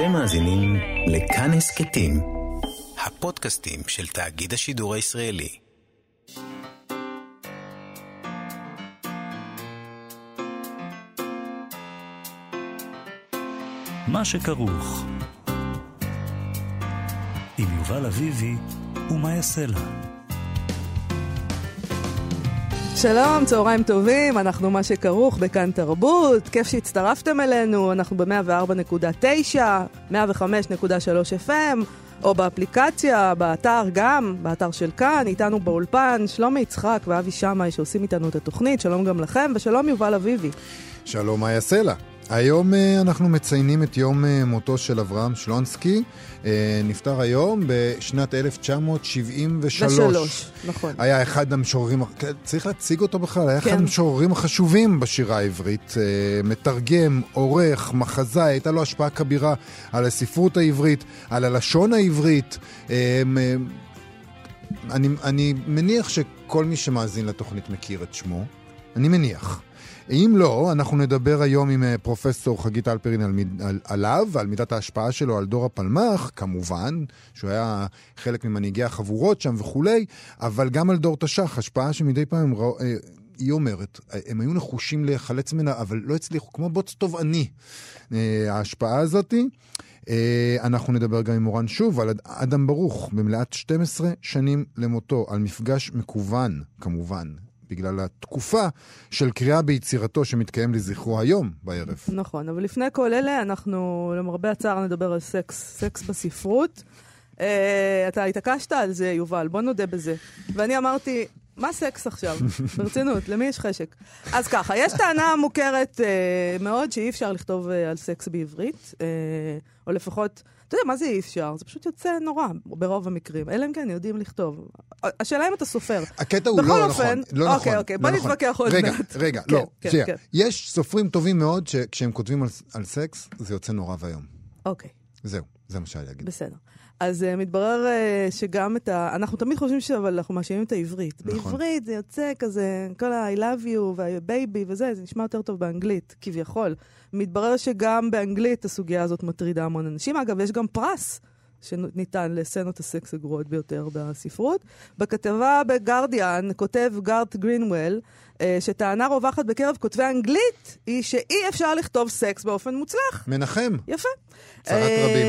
אתם מאזינים לכאן הסקטים, הפודקאסטים של תאגיד השידור הישראלי. מה שכרוך עם יובל אביבי ומה יעשה לה. שלום, צהריים טובים, אנחנו מה שכרוך בכאן תרבות, כיף שהצטרפתם אלינו, אנחנו ב-104.9, 105.3 FM, או באפליקציה, באתר גם, באתר של כאן, איתנו באולפן, שלומי יצחק ואבי שמאי שעושים איתנו את התוכנית, שלום גם לכם, ושלום יובל אביבי. שלום, מה יעשה לה? היום אנחנו מציינים את יום מותו של אברהם שלונסקי, נפטר היום בשנת 1973. נכון. היה אחד המשוררים, צריך להציג אותו בכלל, היה אחד המשוררים החשובים בשירה העברית, מתרגם, עורך, מחזאי, הייתה לו השפעה כבירה על הספרות העברית, על הלשון העברית. אני מניח שכל מי שמאזין לתוכנית מכיר את שמו, אני מניח. אם לא, אנחנו נדבר היום עם פרופסור חגית הלפרין עליו, על מידת ההשפעה שלו על דור הפלמ"ח, כמובן, שהוא היה חלק ממנהיגי החבורות שם וכולי, אבל גם על דור תש"ח, השפעה שמדי פעם היא אומרת, הם היו נחושים לחלץ ממנה, אבל לא הצליחו, כמו בוץ תובעני, ההשפעה הזאת. אנחנו נדבר גם עם מורן שוב, על אדם ברוך, במלאת 12 שנים למותו, על מפגש מקוון, כמובן. בגלל התקופה של קריאה ביצירתו שמתקיים לזכרו היום בערב. נכון, אבל לפני כל אלה אנחנו למרבה הצער נדבר על סקס בספרות. אתה התעקשת על זה יובל, בוא נודה בזה. ואני אמרתי, מה סקס עכשיו? ברצינות, למי יש חשק? אז ככה, יש טענה מוכרת מאוד שאי אפשר לכתוב על סקס בעברית, או לפחות, אתה יודע מה זה אי אפשר? זה פשוט יוצא נורא ברוב המקרים. אלה הם כן יודעים לכתוב. השאלה אם אתה סופר. הקטע הוא לא נכון. אוקיי, בוא נתווכח עוד מעט. רגע, לא. יש סופרים טובים מאוד שכשהם כותבים על סקס, זה יוצא נורא והיום. אוקיי. זהו, זה מה שאני אגיד. בסדר. אז מתברר שגם את ה... אנחנו תמיד חושבים אבל אנחנו מאשימים את העברית. בעברית זה יוצא כזה, כל ה-I love you וה-baby וזה, זה נשמע יותר טוב באנגלית, כביכול. מתברר שגם באנגלית הסוגיה הזאת מטרידה המון אנשים. אגב, יש גם פרס שניתן לסצנות הסקס הגרועות ביותר בספרות. בכתבה בגרדיאן כותב גארת' גרינוויל, שטענה רווחת בקרב כותבי אנגלית היא שאי אפשר לכתוב סקס באופן מוצלח. מנחם. יפה. צרת רבים.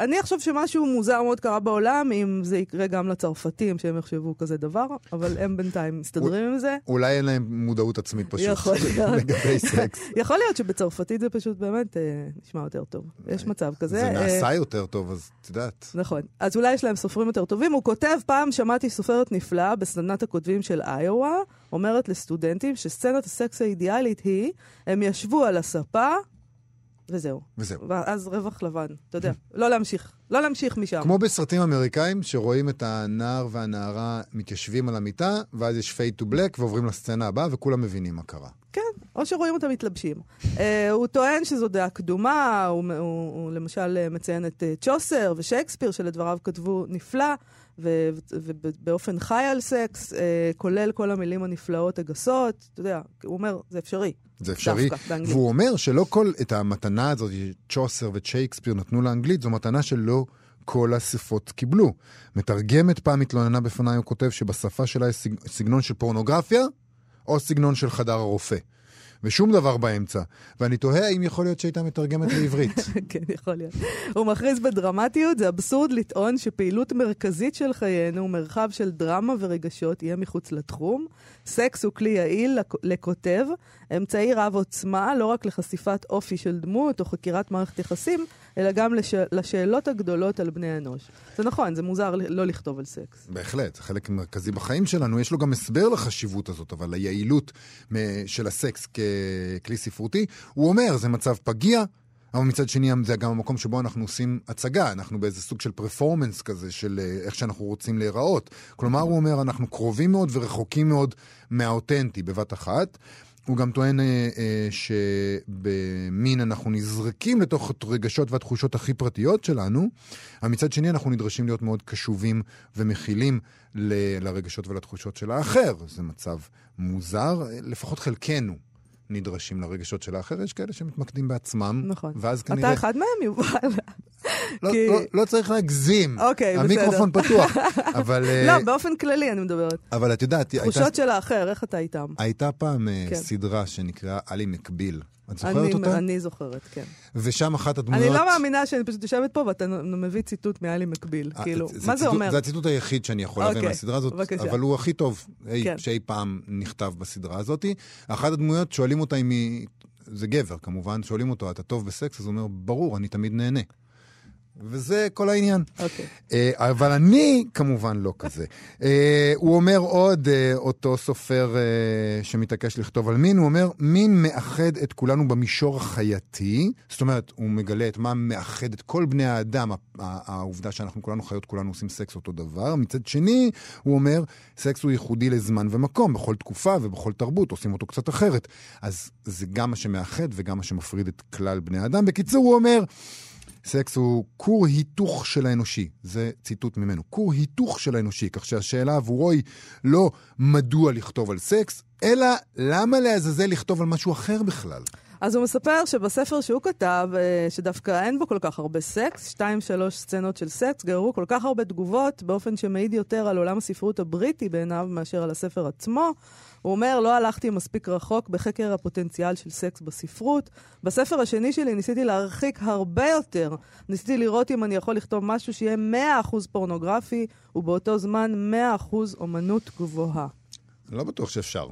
אני חושב שמשהו מוזר מאוד קרה בעולם, אם זה יקרה גם לצרפתים שהם יחשבו כזה דבר, אבל הם בינתיים מסתדרים עם זה. אולי אין להם מודעות עצמית פשוט. יכול להיות. לגבי סקס. יכול להיות שבצרפתית זה פשוט באמת נשמע יותר טוב. יש מצב כזה. זה נעשה יותר טוב, אז תדעת. נכון. אז אולי יש להם סופרים יותר טובים. הוא כותב, פעם שמעתי סופרת נפלאה בסדנת הכותבים של איואה, אומרת לסטודנטים שסצנת הסקס האידיאלית היא, הם ישבו על הספה, וזהו. ואז רווח לבן, אתה יודע, לא להמשיך משם. כמו בסרטים אמריקאים שרואים את הנער והנערה מתיישבים על המיטה, ואז יש fade to black ועוברים לסצנה הבאה וכולם מבינים מה קרה. כן, או שרואים אותם מתלבשים. הוא טוען שזו דעה קדומה, הוא למשל מציין את צ'וסר ושייקספיר שלדבריו כתבו נפלא, ובאופן חי על סקס, כולל כל המילים הנפלאות, הגסות, אתה יודע, הוא אומר, זה אפשרי, והוא אומר שלא כל את המתנה הזאת, צ'וסר ושייקספיר נתנו לאנגלית, זו מתנה שלא כל השפות קיבלו. מתרגמת פעם התלוננה בפניי, הוא כותב שבשפה שלה יש סגנון של פורנוגרפיה, או סגנון של חדר הרופא. ושום דבר באמצע. ואני תוהה אם יכול להיות שהייתה מתרגמת לעברית. כן, יכול להיות. הוא מכריז בדרמטיות, זה אבסורד לטעון שפעילות מרכזית של חיינו, מרחב של דרמה ורגשות, יהיה מחוץ לתחום. סקס הוא כלי יעיל לכותב, אמצעי רב עוצמה, לא רק לחשיפת אופי של דמות או חקירת מערכת יחסים, אלא גם לשאלות הגדולות על בני אנוש. זה נכון, זה מוזר לא לכתוב על סקס. בהחלט, חלק מרכזי בחיים שלנו, יש לו גם הסבר לחשיבות הזאת, אבל היעילות של הסקס ככלי ספרותי, הוא אומר, זה מצב פגיע, אבל מצד שני, זה גם המקום שבו אנחנו עושים הצגה, אנחנו באיזה סוג של פרפורמנס כזה, של איך שאנחנו רוצים להיראות. כלומר, הוא אומר, אנחנו קרובים מאוד ורחוקים מאוד מהאותנטי בבת אחת, הוא גם טוען שבמין אנחנו נזרקים לתוך רגשות והתחושות הכי פרטיות שלנו, אבל מצד שני אנחנו נדרשים להיות מאוד קשובים ומכילים לרגשות ולתחושות של האחר. זה מצב מוזר, לפחות חלקנו. נדרשים לרגשות של האחר, יש כאלה שמתמקדים בעצמם. נכון. ואז כנראה... אתה אחד מהם יובל. לא צריך להגזים. אוקיי, בסדר. המיקרופון פתוח. לא, באופן כללי אני מדברת. אבל את יודעת... תחושות של האחר, איך אתה איתם? הייתה פעם סדרה שנקראה אלי מקביל. את זוכרת אותה? אני זוכרת, כן. ושם אחת הדמויות... אני לא מאמינה שאני פשוט יושבת פה, ואתה מביא ציטוט מאלי מקביל. כאילו, מה זה אומר? זה הציטוט היחיד שאני יכול להביא מהסדרה הזאת, אבל הוא הכי טוב שאי פעם נכתב בסדרה הזאת. אחת הדמויות שואלים אותה אם היא... זה גבר, כמובן. שואלים אותו, אתה טוב בסקס? אז הוא אומר, ברור, אני תמיד נהנה. וזה כל העניין. אבל אני כמובן לא כזה. הוא אומר עוד, אותו סופר שמתעקש לכתוב על מין, הוא אומר, מין מאחד את כולנו במישור החייתי, זאת אומרת, הוא מגלה את מה מאחד את כל בני האדם, העובדה שאנחנו כולנו חיות, כולנו עושים סקס אותו דבר. מצד שני, הוא אומר, סקס הוא ייחודי לזמן ומקום, בכל תקופה ובכל תרבות, עושים אותו קצת אחרת. אז זה גם מה שמאחד וגם מה שמפריד את כלל בני האדם. בקיצור, הוא אומר, סקס הוא קור היתוך של האנושי, זה ציטוט ממנו, קור היתוך של האנושי, כך שהשאלה עבורו היא לא מדוע לכתוב על סקס, אלא למה להזזל לכתוב על משהו אחר בכלל. אז הוא מספר שבספר שהוא כתב, שדווקא אין בו כל כך הרבה סקס, 2-3 סצנות של סקס, גרו כל כך הרבה תגובות, באופן שמעיד יותר על עולם הספרות הבריטי בעיניו מאשר על הספר עצמו. הוא אומר, לא הלכתי מספיק רחוק בחקר הפוטנציאל של סקס בספרות. בספר השני שלי ניסיתי להרחיק הרבה יותר. ניסיתי לראות אם אני יכול לכתוב משהו שיהיה 100% פורנוגרפי, ובאותו זמן 100% אומנות גבוהה. לא בטוח שאפשר.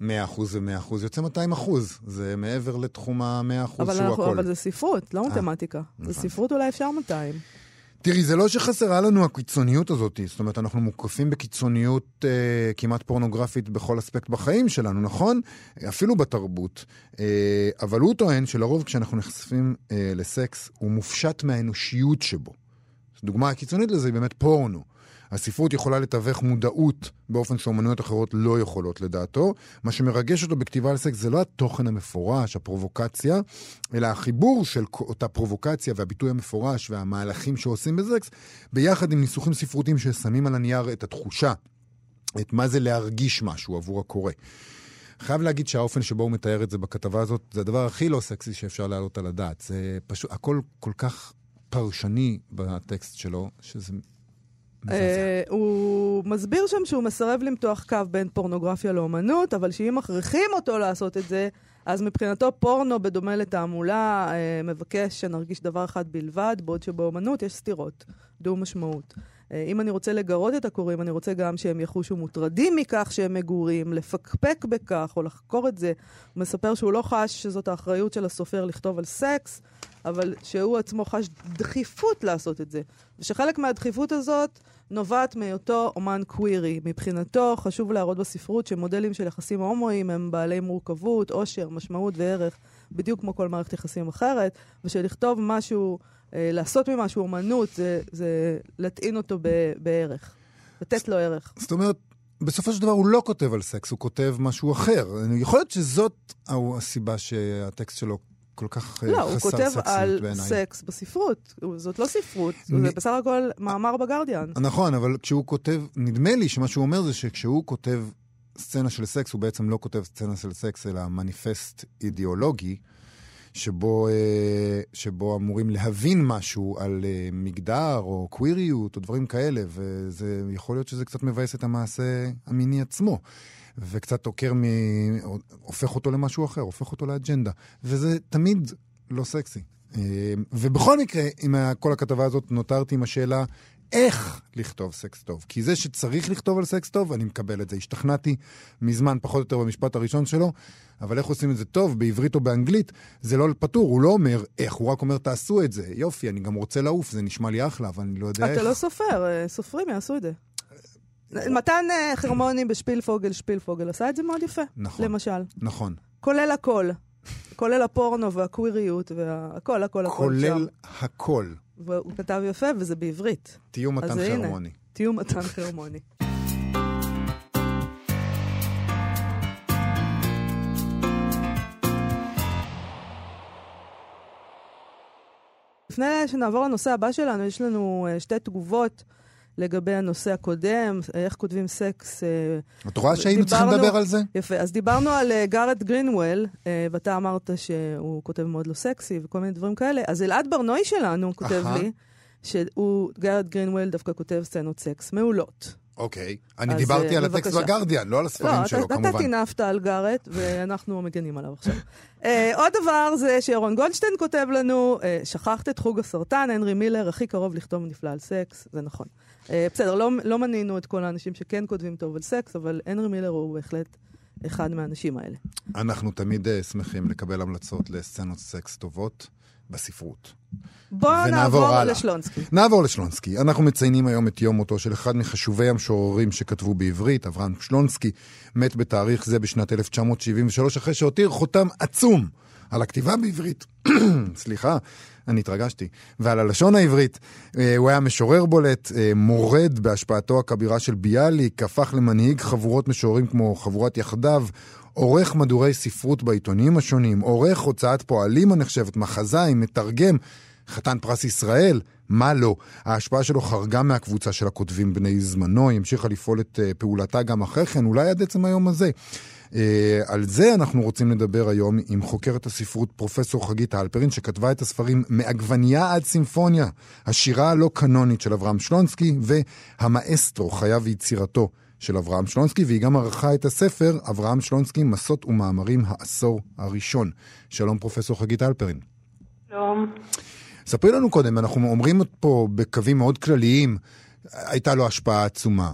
100% ו-100% יוצא 200%. זה מעבר לתחום ה-100% שהוא הכל. אבל זה ספרות, לא מתמטיקה. זה ספרות אולי אפשר 200. תראי, זה לא שחסרה לנו הקיצוניות הזאת, זאת אומרת, אנחנו מוקפים בקיצוניות כמעט פורנוגרפית בכל אספקט בחיים שלנו, נכון? אפילו בתרבות. אבל הוא טוען שלרוב כשאנחנו נחשפים לסקס, הוא מופשט מהאנושיות שבו. דוגמה הקיצונית לזה היא באמת פורנו. הספרות יכולה לתווך מודעות באופן שאומנויות אחרות לא יכולות לדעתו. מה שמרגש אותו בכתיבה על סקס זה לא התוכן המפורש, הפרובוקציה, אלא החיבור של אותה פרובוקציה והביטוי המפורש והמהלכים שעושים בסקס, ביחד עם ניסוחים ספרותיים ששמים על הנייר את התחושה, את מה זה להרגיש משהו עבור הקורא. חייב להגיד שהאופן שבו הוא מתאר את זה בכתבה הזאת, זה הדבר הכי לא סקסי שאפשר להעלות על הדעת. זה פשוט, הכל כל כך פרשני בטקסט שלו, שזה... הוא מסביר שם שהוא מסרב למתוח קו בין פורנוגרפיה לאומנות, אבל שאם מכריחים אותו לעשות את זה, אז מבחינתו פורנו בדומה לתעמולה מבקש שנרגיש דבר אחד בלבד, בעוד שבאומנות יש סתירות, דו משמעות. אם אני רוצה לגרות את הקוראים, אני רוצה גם שהם יחושו מוטרדים מכך שהם מגורים, לפקפק בכך או לחקור את זה. הוא מספר שהוא לא חש שזאת האחריות של הסופר לכתוב על סקס, אבל שהוא עצמו חש דחיפות לעשות את זה. ושחלק מהדחיפות הזאת נובעת מאותו אומן קווירי. מבחינתו חשוב להראות בספרות שמודלים של יחסים הומואים הם בעלי מורכבות, עושר, משמעות וערך, בדיוק כמו כל מערכת יחסים אחרת, ושלכתוב משהו, לעשות ממשהו אומנות, זה לטעין אותו בערך, לתת לו ערך. זאת אומרת, בסופו של דבר הוא לא כותב על סקס, הוא כותב משהו אחר. יכול להיות שזאת הסיבה שהטקסט שלו כל כך לא, הוא כותב על סקס בספרות. זאת לא ספרות, זה בסך הכל מאמר בגרדיאן. נכון, אבל כשהוא כותב, נדמה לי שמה שהוא אומר זה שכשהוא כותב סצנה של סקס, הוא בעצם לא כותב סצנה של סקס, אלא מניפסט אידיאולוגי, שבו אמורים להבין משהו על מגדר או קוויריות או דברים כאלה, וזה יכול להיות שזה קצת מבייס את המעשה המיני עצמו. וקצת עוקר, הופך אותו למשהו אחר, הופך אותו לאג'נדה. וזה תמיד לא סקסי. ובכל מקרה, עם כל הכתבה הזאת נותרתי עם השאלה, איך לכתוב סקס טוב? כי זה שצריך לכתוב על סקס טוב, אני מקבל את זה. השתכנעתי מזמן, פחות או יותר במשפט הראשון שלו, אבל איך עושים את זה טוב, בעברית או באנגלית, זה לא פתור, הוא לא אומר איך, הוא רק אומר תעשו את זה. יופי, אני גם רוצה לעוף, זה נשמע לי אחלה, אבל אני לא יודע איך. אתה לא סופר, סופרים יעשו את זה. מתן חרמוני בשפיל פוגל, שפיל פוגל, עשה את זה מאוד יפה, נכון, למשל. נכון. כולל הכל. כולל הפורנו והקוויריות והכל, הכל, הכל. כולל הכל. והוא כתב יפה וזה בעברית. תהיו מתן חרמוני. תהיו מתן חרמוני. לפני שנעבור לנושא הבא שלנו, יש לנו שתי תגובות לגבי הנושא הקודם, איך כותבים סקס. את רואה שהיינו צריכים לדבר על זה? יפה, אז דיברנו על גארת' גרינוויל, ואתה אמרת שהוא כותב מאוד לא סקסי וכל מיני דברים כאלה. אז אלעד ברנוי שלנו כותב לי, שגארת' גרינוויל דווקא כותב סצנות סקס מעולות. אוקיי, אני דיברתי על הטקסט בגרדיאן, לא על הספרים שלו, כמובן. אתה תינפת על גארת' ואנחנו מגנים עליו עכשיו. עוד דבר זה שירון גולדשטיין כותב לנו, שכחת את חוג הסרטן, הנרי מילר הכי קרוב לכתוב נפלא על סקס, זה נכון. בסדר, לא מנינו את כל האנשים שכן כותבים טוב על סקס, אבל הנרי מילר הוא בהחלט אחד מהאנשים האלה. אנחנו תמיד שמחים לקבל המלצות לסצנות סקס טובות בספרות. בואו נעבור לשלונסקי. נעבור לשלונסקי. אנחנו מציינים היום את יום מותו של אחד מחשובי המשוררים שכתבו בעברית, אברהם שלונסקי, מת בתאריך זה בשנת 1973, אחרי שהותיר חותם עצום על הכתיבה בעברית. סליחה, אני התרגשתי. ועל הלשון העברית, הוא היה משורר בולט, מורד בהשפעתו הכבירה של ביאליק, הפך למנהיג חבורות משוררים כמו חבורת יחדיו, עורך מדורי ספרות בעיתונים השונים, עורך הוצאת פועלים הנחשבת, מחזאי, מתרגם, חתן פרס ישראל, מה לא? ההשפעה שלו חרגה מהקבוצה של הכותבים בני זמנו, היא המשיכה לפעול את פעולתה גם אחרי כן, אולי עד עצם היום הזה. על זה אנחנו רוצים לדבר היום עם חוקרת הספרות פרופסור חגית הלפרין, שכתבה את הספרים מעגבנייה עד סימפוניה, השירה הלא קנונית של אברהם שלונסקי, והמאסטרו, חייו ויצירתו של אברהם שלונסקי, והיא גם ערכה את הספר אברהם שלונסקי, מסות ומאמרים העשור הראשון. שלום פרופסור חגית הלפרין. שלום. ספרי לנו קודם, אנחנו אומרים פה בקווים מאוד כלליים, הייתה לו השפעה עצומה.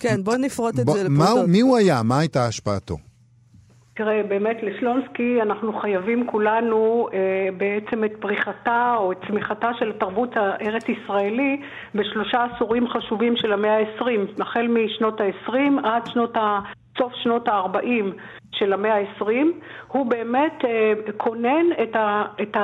כן, בוא נפרוט את זה לפרוטות. מי הוא היה? מה הייתה השפעתו? תראה, באמת לשלונסקי אנחנו חייבים כולנו בעצם את פריחתה או את צמיחתה של התרבות הארץ-ישראלי בשלושה עשורים חשובים של המאה ה-20, החל משנות ה-20 עד סוף שנות ה-40 של המאה ה-20. הוא באמת כונן את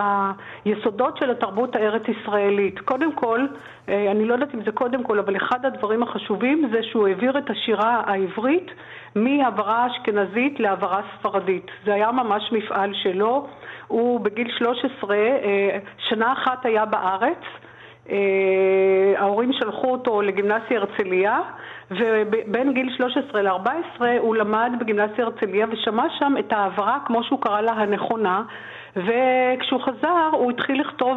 היסודות של התרבות הארץ-ישראלית. קודם כל, אני לא יודעת אם זה קודם כל, אבל אחד הדברים החשובים זה שהוא העביר את השירה העברית מעברה אשכנזית לעברה ספרדית. זה היה ממש מפעל שלו. הוא בגיל 13, שנה אחת היה בארץ, ההורים שלחו אותו לגימנסיה הרצליה, ובין גיל 13 ל-14 הוא למד בגימנסיה הרצליה ושמע שם את העברה, כמו שהוא קרא לה, הנכונה, וכשהוא חזר הוא התחיל לכתוב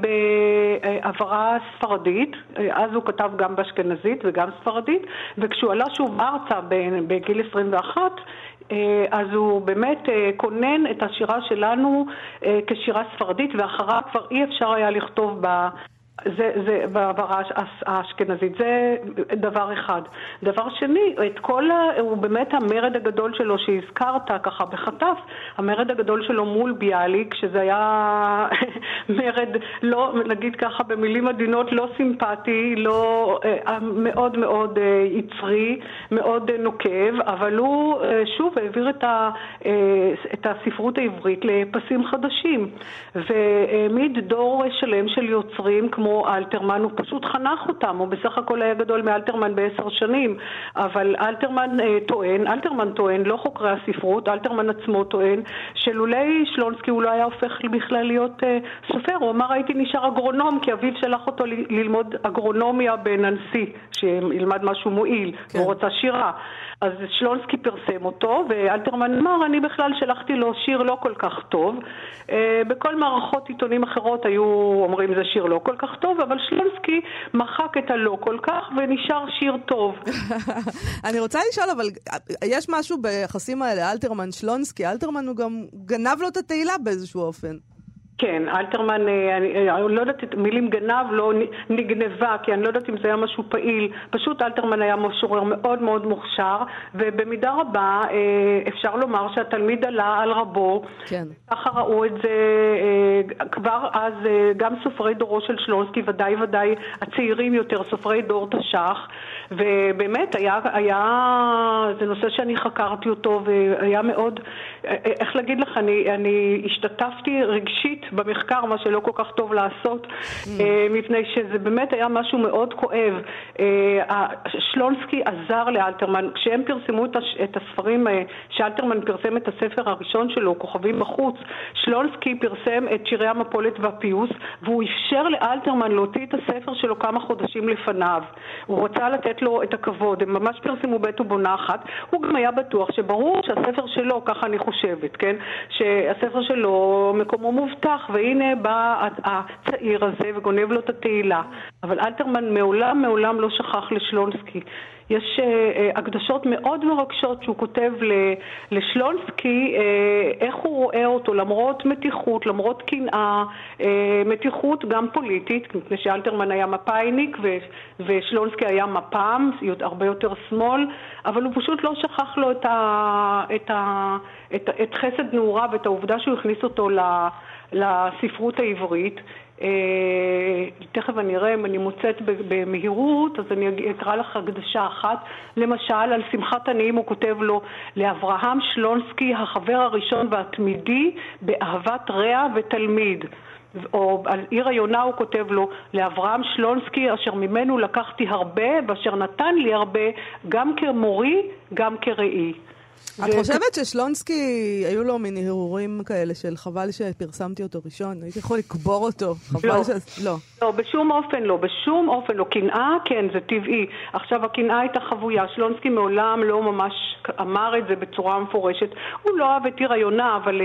בעברה ספרדית, אז הוא כתב גם באשכנזית וגם ספרדית, וכשהוא עלה שוב ארצה בגיל 21, אז הוא באמת כונן את השירה שלנו כשירה ספרדית, ואחריו כבר אי אפשר היה לכתוב בה זה בעברה האשכנזית. זה דבר אחד. דבר שני, הוא באמת המרד הגדול שלו שהזכרת ככה בחטף, המרד הגדול שלו מול ביאליק, שזה היה מרד, לא, נגיד ככה במילים עדינות, לא סימפטי, לא, מאוד מאוד יצרי, מאוד נוקב, אבל הוא שוב העביר את הספרות העברית לפסים חדשים, והעמיד דור שלם של יוצרים כמו אלתרמן, הוא פשוט חנך אותם, הוא בסך הכל היה גדול מאלתרמן ב10 שנים, אבל אלתרמן טוען, לא חוקרי הספרות, אלתרמן עצמו טוען, שלולי שלונסקי הוא לא היה הופך בכלל להיות סופר, הוא אמר הייתי נשאר אגרונום, כי אביו שלח אותו ללמוד אגרונומיה בננסי, שילמד משהו מועיל, כן. הוא רוצה שירה, אז שלונסקי פרסם אותו, ואלתרמן אמר, אני בכלל שלחתי לו שיר לא כל כך טוב, בכל מערכות עיתונים אחרות היו אומרים זה שיר לא כל כך טוב, אבל שלונסקי מחק את הלא כל כך, ונשאר שיר טוב. אני רוצה לשאול, אבל יש משהו ביחסים האלה, אלתרמן שלונסקי, אלתרמן הוא גם גנב לו את התהילה באיזשהו אופן. כן, אלתרמן, אני לא יודעת, מילים גנב, לא נגנבה, כי אני לא יודעת אם זה היה משהו פעיל. פשוט אלתרמן היה משורר מאוד מאוד מוכשר, ובמידה רבה אפשר לומר שהתלמיד עלה על רבו. כן. ככה ראו את זה כבר אז, גם סופרי דורו של שלונסקי, ודאי הצעירים יותר, סופרי דור תש"ח, ובאמת זה נושא שאני חקרתי אותו, והיה מאוד, איך להגיד לך, אני השתתפתי רגשית במחקר, מה שלא כל כך טוב לעשות, מפני שזה באמת היה משהו מאוד כואב. שלונסקי עזר לאלתרמן. כשהם פרסמו את הספרים, שאלתרמן פרסם את הספר הראשון שלו, כוכבים בחוץ, שלונסקי פרסם את שירי המפולת והפיוס, והוא אפשר לאלתרמן להוציא את הספר שלו כמה חודשים לפניו. הוא רוצה לתת לו את הכבוד. הם ממש פרסמו בית ובונה אחת. הוא גם היה בטוח שברור שהספר שלו, ככה אני חושבת, כן? שהספר שלו מקומו מובטח, והנה בא הצעיר הזה וגונב לו את התהילה. אבל אלתרמן מעולם מעולם לא שכח לשלונסקי. יש הקדשות מאוד מרגשות שהוא כותב לשלונסקי, איך הוא רואה אותו למרות מתיחות, למרות קנאה, מתיחות גם פוליטית, מפני שאלתרמן היה מפאיניק ושלונסקי היה מפ"ם, הרבה יותר שמאל, אבל הוא פשוט לא שכח לו את חסד נעוריו, את העובדה שהוא הכניס אותו לספרות העברית. תכף אני אראה אם אני מוצאת במהירות, אז אני אקרא לך הקדשה אחת. למשל, על שמחת עניים הוא כותב לו: לאברהם שלונסקי, החבר הראשון והתמידי באהבת רע ותלמיד. או על עיר היונה הוא כותב לו: לאברהם שלונסקי, אשר ממנו לקחתי הרבה ואשר נתן לי הרבה, גם כמורי גם כראי. את חושבת ששלונסקי היו לו מין הרהורים כאלה של חבל שפרסמתי אותו ראשון, הייתי יכול לקבור אותו? לא, בשום אופן לא, בשום אופן לא. קנאה, כן, זה טבעי. עכשיו, הקנאה הייתה חבויה, שלונסקי מעולם לא ממש אמר את זה בצורה מפורשת. הוא לא אהב את עיר היונה, אבל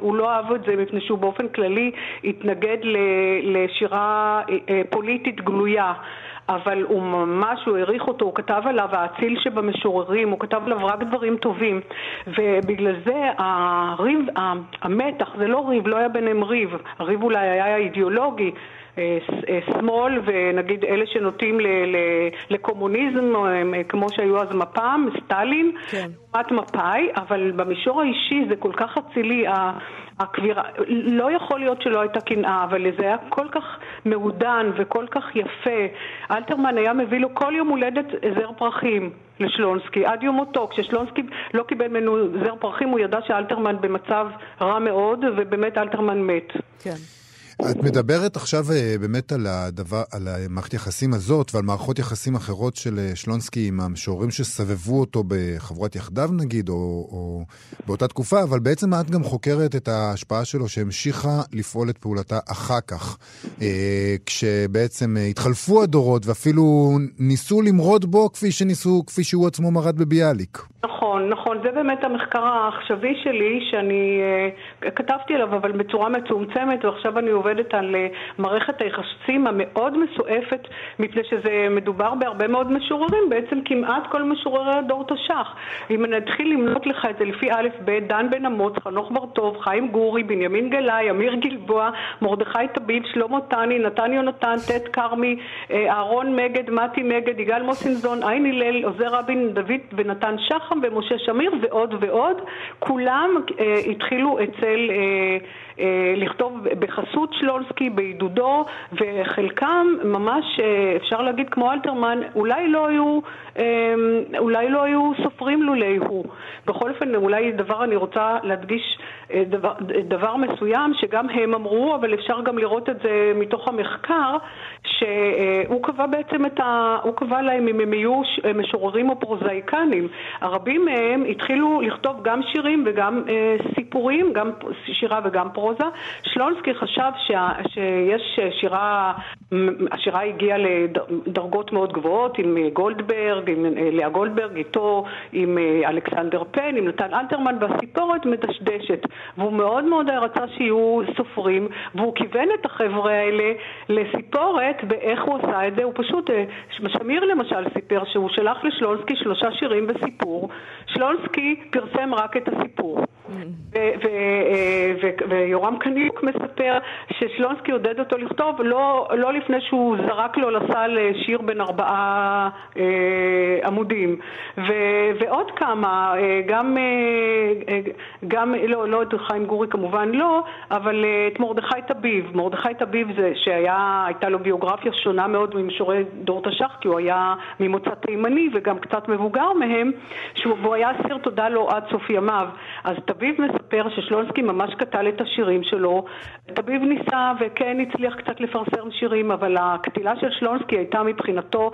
הוא לא אהב את זה מפני שהוא באופן כללי התנגד לשירה פוליטית גלויה. אבל הוא ממש, הוא העריך אותו, הוא כתב עליו האציל שבמשוררים, הוא כתב עליו רק דברים טובים, ובגלל זה הריב, המתח, זה לא ריב, לא היה ביניהם ריב, הריב אולי היה אידיאולוגי, שמאל ונגיד אלה שנוטים לקומוניזם כמו שהיו אז מפ"ם, סטלין, לעומת מפאי, אבל במישור האישי זה כל כך אצילי, הכבירה, לא יכול להיות שלא הייתה קנאה, אבל זה היה כל כך מעודן וכל כך יפה. אלתרמן היה מביא לו כל יום הולדת זר פרחים לשלונסקי, עד יום מותו. כששלונסקי לא קיבל ממנו זר פרחים, הוא ידע שאלתרמן במצב רע מאוד, ובאמת אלתרמן מת. כן. את מדברת עכשיו באמת על המערכת יחסים הזאת ועל מערכות יחסים אחרות של שלונסקי עם המשוררים שסבבו אותו בחבורת יחדיו נגיד, או באותה תקופה, אבל בעצם את גם חוקרת את ההשפעה שלו שהמשיכה לפעול את פעולתה אחר כך, כשבעצם התחלפו הדורות ואפילו ניסו למרוד בו כפי שהוא עצמו מרד בביאליק. נכון, זה באמת המחקר העכשווי שלי שאני כתבתי עליו אבל בצורה מצומצמת, ועכשיו אני עובדת על מערכת היחסים המאוד מסועפת, מפני שזה מדובר בהרבה מאוד משוררים, בעצם כמעט כל משוררי הדור תש"ח. אם אני אתחיל למנות לך את זה לפי א' ב', דן בן אמוץ, חנוך ברטוב, חיים גורי, בנימין גלאי, אמיר גלבוע, מרדכי טביב, שלמה טנאי, נתן יונתן, ט. כרמי, אהרון מגד, מתי מגד, יגאל מוסינזון, א. ניל, עוז אבין, דוד בן, נתן שחם ומשה שמיר ועוד ועוד. כולם התחילו אצל לכתוב בחסות שלונסקי, בעידודו, וחלקם ממש אפשר להגיד כמו אלתרמן, אולי לא היו סופרים לולי הוא. בכל אופן, אולי דבר, אני רוצה להדגיש דבר מסוים שגם הם אמרו, אבל אפשר גם לראות את זה מתוך המחקר, שהוא קבע בעצם הוא קבע להם אם הם יהיו משוררים או פרוזאיקנים. הרבים מהם התחילו לכתוב גם שירים וגם סיפורים, גם שירה וגם פרוזה. שלונסקי חשב שיש השירה הגיעה לדרגות מאוד גבוהות, עם גולדברג, עם לאה גולדברג, איתו, עם אלכסנדר פן, עם נתן אלתרמן, והסיפורת מדשדשת. והוא מאוד מאוד רצה שיהיו סופרים, והוא כיוון את החבר'ה האלה לסיפורת, ואיך הוא עשה את זה. הוא פשוט, שמיר למשל סיפר שהוא שלח לשלונסקי 3 שירים וסיפור. שלונסקי פרסם רק את הסיפור. ויורם קניק מספר ששלונסקי עודד אותו לכתוב לא לפני שהוא זרק לו לסל שיר בין 4 עמודים, ועוד כמה, גם לא את חיים גורי כמובן לא, אבל את מרדכי טביב שהייתה לו ביוגרפיה שונה מאוד ממשוררי דור תש"ח, כי הוא היה ממוצא תימני וגם קצת מבוגר מהם, שהוא היה סיר להכיר תודה לו עד סוף ימיו. אז תביב מספר ששלונסקי ממש קטל את השירים שלו. תביב ניסה וכן הצליח קצת לפרסם שירים, אבל הקטילה של שלונסקי הייתה מבחינתו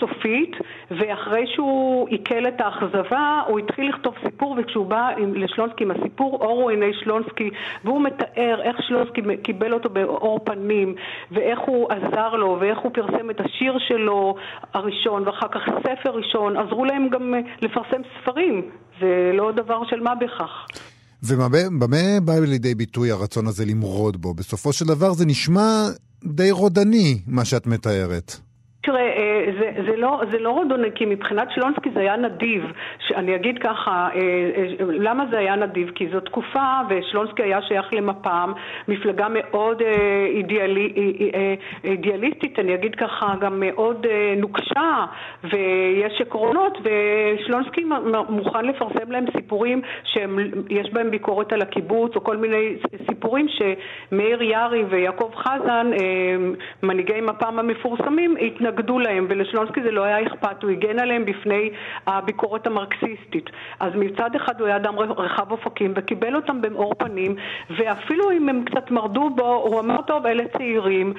סופית, ואחרי שהוא עיכל את האכזבה, הוא התחיל לכתוב סיפור, וכשהוא בא לשלונסקי עם הסיפור, אורו עיני שלונסקי, והוא מתאר איך שלונסקי קיבל אותו באור פנים, ואיך הוא עזר לו, ואיך הוא פרסם את השיר שלו הראשון, ואחר כך ספר ראשון, עזרו להם גם לפרסם ספרים, זה לא דבר של מה בכך. ובמה בא לידי ביטוי הרצון הזה למרוד בו? בסופו של דבר זה נשמע די רודני, מה שאת מתארת. תראה, זה לא רודוני, כי מבחינת שלונסקי זה היה נדיב. אני אגיד ככה, למה זה היה נדיב? כי זו תקופה, ושלונסקי היה שייך למפ"ם, מפלגה מאוד אידיאליסטית, אני אגיד ככה, גם מאוד נוקשה, ויש עקרונות, ושלונסקי מוכן לפרסם להם סיפורים שיש בהם ביקורת על הקיבוץ, או כל מיני סיפורים שמאיר יערי ויעקב חזן, מנהיגי מפ"ם המפורסמים, התנגדו להם, ולשלונסקי זה לא היה אכפת, הוא הגן עליהם בפני הביקורת המרקסיסטית. אז מצד אחד הוא היה אדם רחב אופקים, וקיבל אותם במאור פנים, ואפילו אם הם קצת מרדו בו, הוא אמר טוב, אלה צעירים,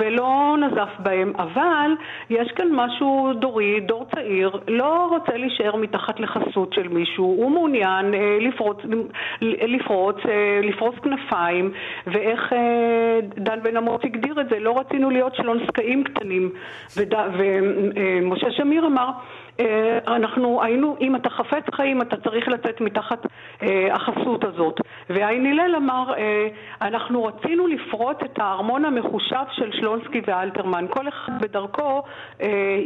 ולא נזף בהם, אבל יש כאן משהו דורי, דור צעיר, לא רוצה להישאר מתחת לחסות של מישהו, הוא מעוניין לפרוץ כנפיים, ואיך דן בן אמוץ הגדיר את זה, לא רצינו להיות שלונסקאים קטנים, ומשה שמיר אמר, אנחנו היינו, אם אתה חפץ חיים, אתה צריך לצאת מתחת החסות הזאת. וא. ניל אמר, אנחנו רצינו לפרוט את הארמון המחושב של שלונסקי ואלתרמן. כל אחד בדרכו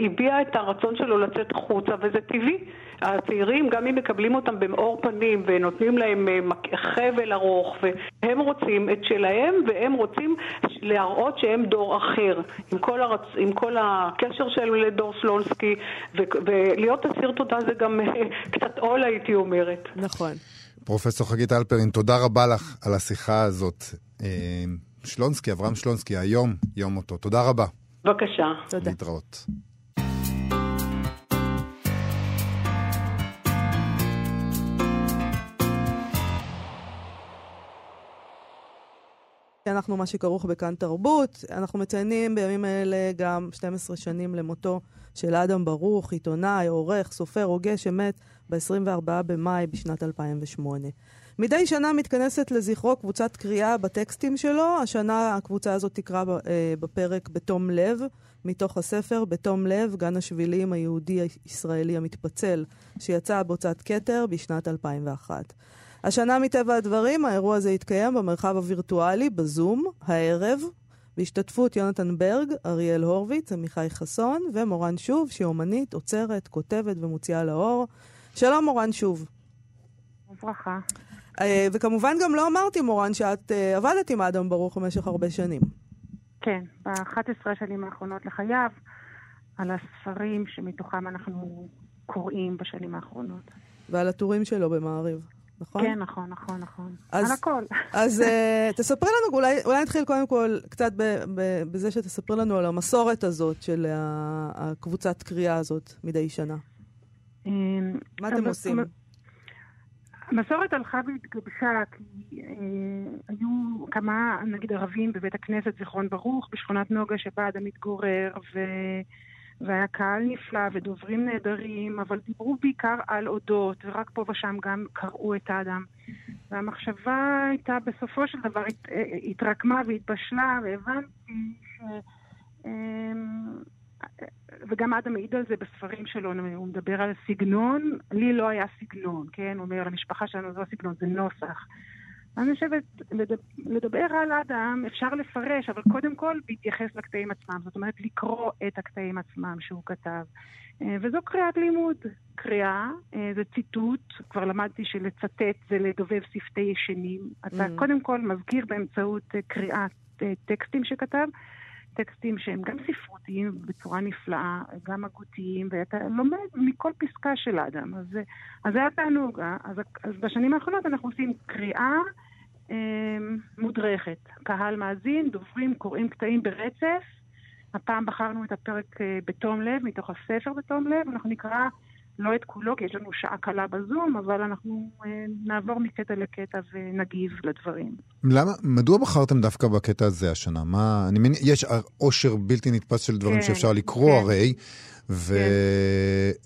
הביע את הרצון שלו לצאת חוצה, וזה טבעי. הצעירים, גם אם מקבלים אותם במאור פנים ונותנים להם חבל ארוך, והם רוצים את שלהם, והם רוצים להראות שהם דור אחר. עם כל הקשר שלו לדור שלונסקי, ולהיות אסיר תודה זה גם קצת עול, הייתי אומרת. נכון. פרופסור חגית הלפרין, תודה רבה לך על השיחה הזאת. שלונסקי, אברהם שלונסקי, היום יום אותו. תודה רבה. בבקשה. תודה. להתראות. אנחנו מה שכרוך בכאן תרבות, אנחנו מציינים בימים האלה גם 12 שנים למותו של אדם ברוך, עיתונאי, עורך, סופר, הוגה, שמת ב-24 במאי בשנת 2008. מדי שנה מתכנסת לזכרו קבוצת קריאה בטקסטים שלו, השנה הקבוצה הזאת תקרא בפרק בתום לב, מתוך הספר בתום לב, גן השבילים היהודי הישראלי המתפצל, שיצא בהוצאת כתר בשנת 2001. השנה מטבע הדברים, האירוע הזה התקיים במרחב הווירטואלי, בזום, הערב, בהשתתפות יונתן ברג, אריאל הורוויץ, עמיחי חסון ומורן שוב, שהיא אומנית, עוצרת, כותבת ומוציאה לאור. שלום מורן שוב. וברכה. וכמובן גם לא אמרתי מורן שאת עבדת עם אדם ברוך במשך הרבה שנים. כן, ב-11 שנים האחרונות לחייו, על הספרים שמתוכם אנחנו קוראים בשנים האחרונות. ועל הטורים שלו במעריב. נכון? כן, נכון. על הכל. אז תספר לנו, אולי נתחיל קודם כל קצת בזה שתספר לנו על המסורת הזאת של הקבוצת קריאה הזאת מדי שנה. מה אתם עושים? המסורת הלכה והתגבשה, כי היו כמה, נגיד, ערבים בבית הכנסת זיכרון ברוך, בשכונת נוגה שבה אדם מתגורר, והיה קהל נפלא ודוברים נהדרים, אבל דיברו בעיקר על אודות, ורק פה ושם גם קראו את האדם. והמחשבה הייתה בסופו של דבר, התרקמה והתבשלה, והבנתי ש... וגם אדם העיד על זה בספרים שלו, הוא מדבר על סגנון, לי לא היה סגנון, כן? הוא אומר, למשפחה שלנו זה סגנון, זה נוסח. אני חושבת, לדבר על אדם אפשר לפרש, אבל קודם כל בהתייחס לקטעים עצמם, זאת אומרת לקרוא את הקטעים עצמם שהוא כתב. וזו קריאת לימוד. קריאה, זה ציטוט, כבר למדתי שלצטט זה לדובב שפתי ישנים. אתה קודם כל מזכיר באמצעות קריאת טקסטים שכתב, טקסטים שהם גם ספרותיים בצורה נפלאה, גם הגותיים, ואתה לומד מכל פסקה של אדם. אז זה היה תענוג. אז בשנים האחרונות אנחנו עושים קריאה מודרכת. קהל מאזין, דוברים, קוראים קטעים ברצף. הפעם בחרנו את הפרק בתום לב, מתוך הספר בתום לב. אנחנו נקרא לא את כולו, כי יש לנו שעה קלה בזום, אבל אנחנו נעבור מקטע לקטע ונגיב לדברים. למה? מדוע בחרתם דווקא בקטע הזה השנה? מה, אני מניע, יש עושר בלתי נתפס של דברים שאפשר לקרוא הרי,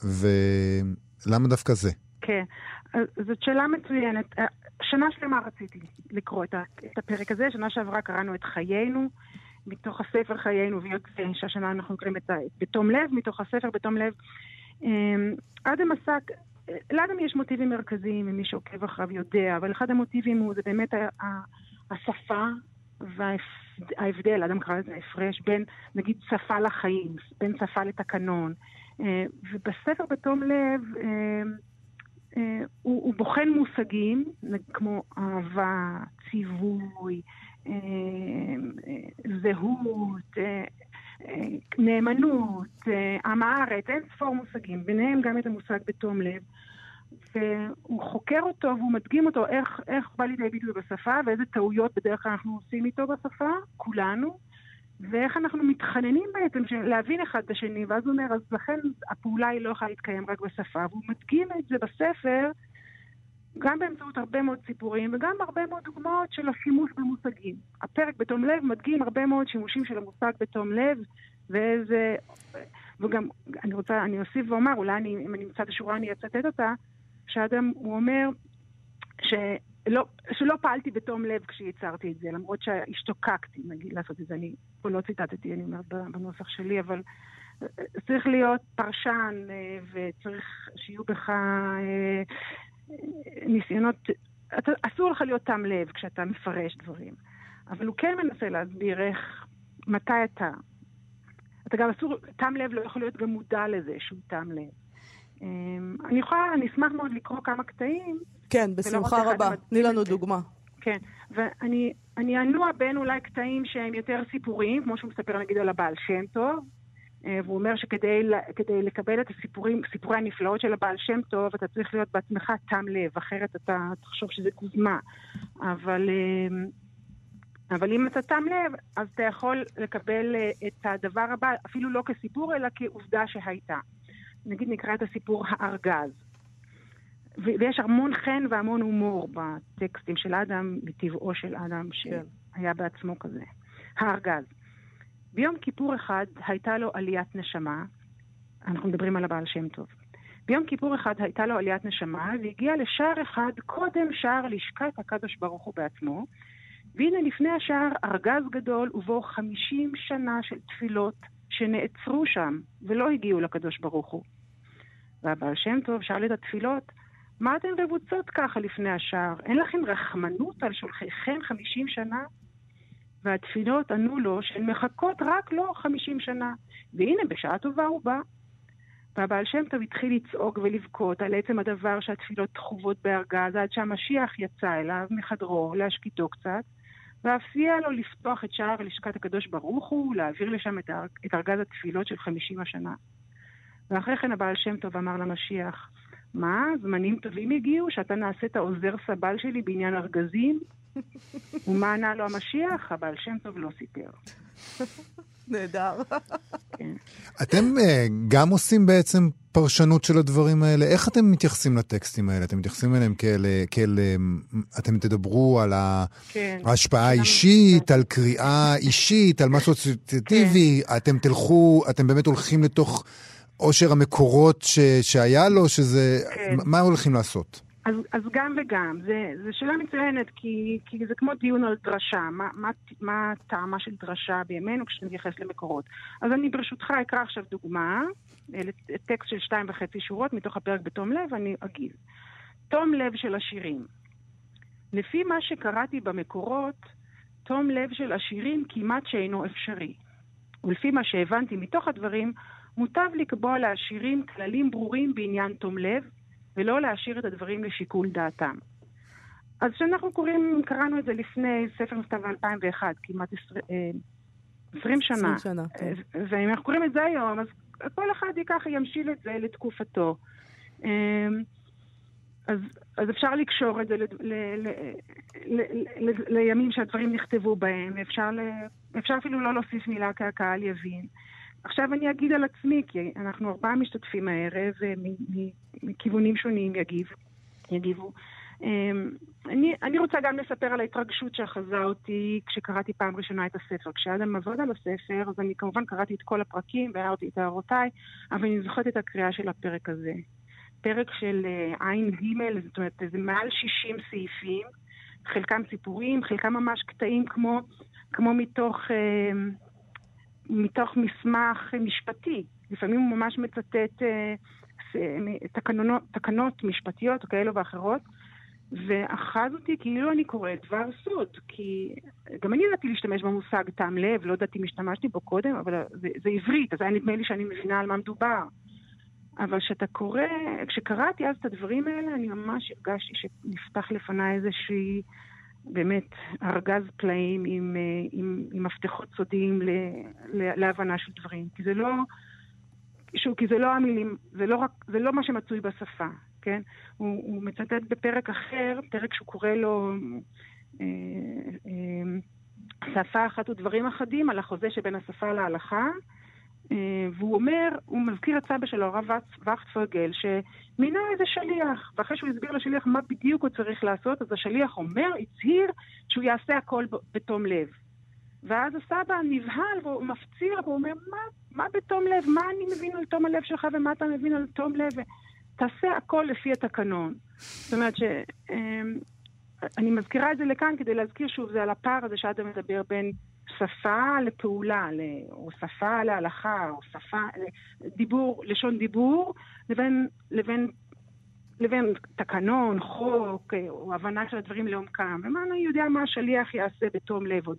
ולמה דווקא זה? כן, זאת שאלה מצוינת. שנה שלמה רציתי לקרוא את הפרק הזה, שנה שעברה קראנו את חיינו, מתוך הספר חיינו, שהשנה אנחנו קוראים את בתום לב, מתוך הספר בתום לב. אדם עסק, לאדם יש מוטיבים מרכזיים, ומי שעוקב אחריו יודע, אבל אחד המוטיבים הוא, זה באמת השפה וההבדל, אדם קרא את זה הפרש, בין נגיד שפה לחיים, בין שפה לתקנון. ובספר בתום לב, הוא בוחן מושגים, כמו אהבה, ציווי, זהות, נאמנות, עם הארץ, אין ספור מושגים, ביניהם גם את המושג בתום לב, והוא חוקר אותו והוא מדגים אותו איך בא לידי ביטוי בשפה, ואיזה טעויות בדרך כלל אנחנו עושים איתו בשפה, כולנו, ואיך אנחנו מתחננים בעצם להבין אחד את השני, ואז הוא אומר, אז לכן הפעולה היא לא יכולה להתקיים רק בשפה, והוא מדגים את זה בספר, גם באמצעות הרבה מאוד סיפורים, וגם הרבה מאוד דוגמאות של השימוש במושגים. הפרק בתום לב מדגים הרבה מאוד שימושים של המושג בתום לב, וגם אני אוסיף ואומר, אולי אם אני אמצא את השורה אני אצטט אותה, שאדם הוא אומר שלא פעלתי בתום לב כשיצרתי את זה, למרות שהשתוקקתי, נגיד לעשות את זה, אני פה לא ציטטתי, אני אומרת בנוסח שלי, אבל צריך להיות פרשן, וצריך שיהיו בך... ניסיונות, אסור לך להיות תם לב כשאתה מפרש דברים, אבל הוא כן מנסה להסביר איך, מתי אתה גם אסור, תם לב לא יכול להיות גם מודע לזה שהוא תם לב. אני אשמח מאוד לקרוא כמה קטעים. כן, בשמחה רבה, תני לנו דוגמה. כן, ואני אנוע בין אולי קטעים שהם יותר סיפוריים, כמו שהוא מספר נגיד על הבעל שם טוב, והוא אומר שכדי לקבל את סיפורי הנפלאות של הבעל שם טוב, אתה צריך להיות בעצמך תם לב, אחרת אתה תחשוב שזה גוזמה. אבל אם אתה תם לב, אז אתה יכול לקבל את הדבר הבא, אפילו לא כסיפור, אלא כעובדה שהייתה. נגיד נקרא את הסיפור הארגז. ויש המון חן והמון הומור בטקסטים של אדם, בטבעו של אדם שהיה בעצמו כזה. הארגז. ביום כיפור אחד הייתה לו עליית נשמה, אנחנו מדברים על הבעל שם טוב. ביום כיפור אחד הייתה לו עליית נשמה, והגיע לשער אחד, קודם שער לשכת הקדוש ברוך הוא בעצמו, והנה לפני השער ארגז גדול ובו 50 שנה של תפילות שנעצרו שם ולא הגיעו לקדוש ברוך הוא. והבעל שם טוב שאל את התפילות, מה אתם מבוצות ככה לפני השער? אין לכם רחמנות על שולחיכם 50 שנה? והתפילות ענו לו שהן מחכות רק לו 50 שנה. והנה, בשעה טובה הוא בא. והבעל שם טוב התחיל לצעוק ולבכות על עצם הדבר שהתפילות תחובות בארגז, עד שהמשיח יצא אליו מחדרו להשקיטו קצת, והפסיע לו לפתוח את שער לשכת הקדוש ברוך הוא, להעביר לשם את ארגז התפילות של 50 השנה. ואחרי כן הבעל שם טוב אמר למשיח, מה, זמנים טובים הגיעו שאתה נעשה את העוזר סבל שלי בעניין ארגזים? ומה ענה לו המשיח? הבעל שם טוב לא סיפר. נהדר. אתם גם עושים בעצם פרשנות של הדברים האלה? איך אתם מתייחסים לטקסטים האלה? אתם מתייחסים אליהם כאל אתם תדברו על ההשפעה האישית, על קריאה אישית, על משהו אסוציאטיבי, אתם באמת הולכים לתוך עושר המקורות שהיה לו, שזה, מה הולכים לעשות? אז גם וגם, זה שאלה מצוינת, כי זה כמו דיון על דרשה, מה טעמה של דרשה בימינו כשנתייחס למקורות. אז אני ברשותך אקרא עכשיו דוגמה, טקסט של 2.5 שורות מתוך הפרק בתום לב, אני אגיד. תום לב של עשירים. לפי מה שקראתי במקורות, תום לב של עשירים כמעט שאינו אפשרי. ולפי מה שהבנתי מתוך הדברים, מוטב לקבוע לעשירים כללים ברורים בעניין תום לב, ולא להשאיר את הדברים לשיקול דעתם. אז שאנחנו קראנו את זה לפני ספר מסתיו 2001, כמעט 20 שנה. ואם אנחנו קוראים את זה היום, אז כל אחד ייקח, ימשיל את זה לתקופתו. אז אפשר לקשור את זה לימים שהדברים נכתבו בהם, אפשר אפילו לא להוסיף מילה כי הקהל יבין. עכשיו אני אגיד על עצמי, כי אנחנו 4 משתתפים הערב, מכיוונים שונים יגיבו. אני רוצה גם לספר על ההתרגשות שאחזה אותי כשקראתי פעם ראשונה את הספר. כשאדם עבד על הספר, אז אני כמובן קראתי את כל הפרקים והערתי את הערותיי, אבל אני זוכרת את הקריאה של הפרק הזה. פרק של עין גימל, זאת אומרת, זה מעל 60 סעיפים, חלקם סיפורים, חלקם ממש קטעים כמו מתוך מסמך משפטי. לפעמים הוא ממש מצטט תקנות משפטיות כאלו ואחרות, ואחז אותי כאילו אני קוראת דבר סוד, כי גם אני ידעתי להשתמש במושג טעם לב, לא ידעתי משתמשתי בו קודם, אבל זה עברית, אז היה נדמה לי שאני מבינה על מה מדובר. אבל כשקראתי אז את הדברים האלה, אני ממש הרגשתי שנפתח לפני איזושהי באמת ארגז פלאים עם מפתחות סודיים להבנה של דברים, כי זה לא המילים, זה לא מה שמצוי בשפה, כן? הוא מצטט בפרק אחר, פרק שהוא קורא לו שפה אחת ודברים אחדים, על החוזה שבין השפה להלכה, והוא אומר, הוא מזכיר את סבא שלו, הרב וכטפרגל, שמינה איזה שליח, ואחרי שהוא הסביר לשליח מה בדיוק הוא צריך לעשות, אז השליח אומר, הצהיר שהוא יעשה הכל בתום לב. ואז הסבא נבהל והוא מפציר, והוא אומר, מה בתום לב? מה אני מבין על תום הלב שלך ומה אתה מבין על תום לב? תעשה הכל לפי התקנון. זאת אומרת אני מזכירה את זה לכאן כדי להזכיר שוב, זה על הפער הזה שאדם מדבר בין שפה לפעולה, או שפה להלכה, או שפה דיבור, לשון דיבור, לבין תקנון, חוק, או הבנה של הדברים לעומקם. ומה אני יודע מה השליח יעשה בתום לב עוד.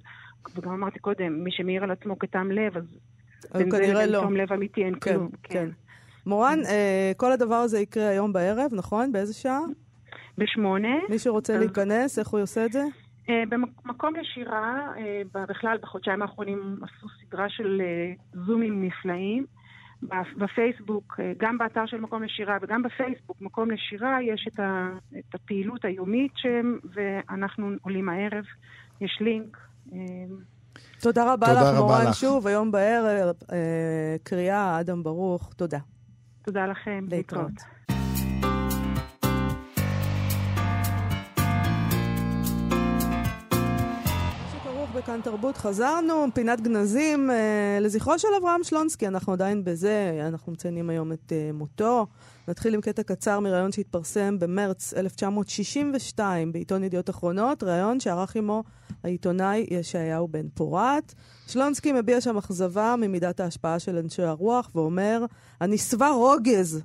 וגם אמרתי קודם, מי שמעיר על עצמו כתם לב, אז בין זה לבין תום לב אמיתי אין כלום. כן. מורן, כל הדבר הזה יקרה היום בערב, נכון? באיזה שעה? 8:00. מי שרוצה להיכנס, איך הוא עושה את זה? במקום לשירה, בכלל בחודשיים האחרונים עשו סדרה של זומים נפלאים בפייסבוק, גם באתר של מקום לשירה וגם בפייסבוק מקום לשירה יש את הפעילות היומית שם, ואנחנו עולים הערב, יש לינק. תודה רבה לך מורן שוב, היום בערב קריאה אדם ברוך, תודה. תודה לכם, להתראות. כאן תרבות, חזרנו, פינת גנזים לזכרו של אברהם שלונסקי, אנחנו עדיין בזה, אנחנו מציינים היום את מותו. נתחיל עם קטע קצר מראיון שהתפרסם במרץ 1962 בעיתון ידיעות אחרונות, ראיון שערך עמו העיתונאי ישעיהו בן פורט. שלונסקי מביע שם אכזבה ממידת ההשפעה של אנשי הרוח ואומר, אני שבע רוגז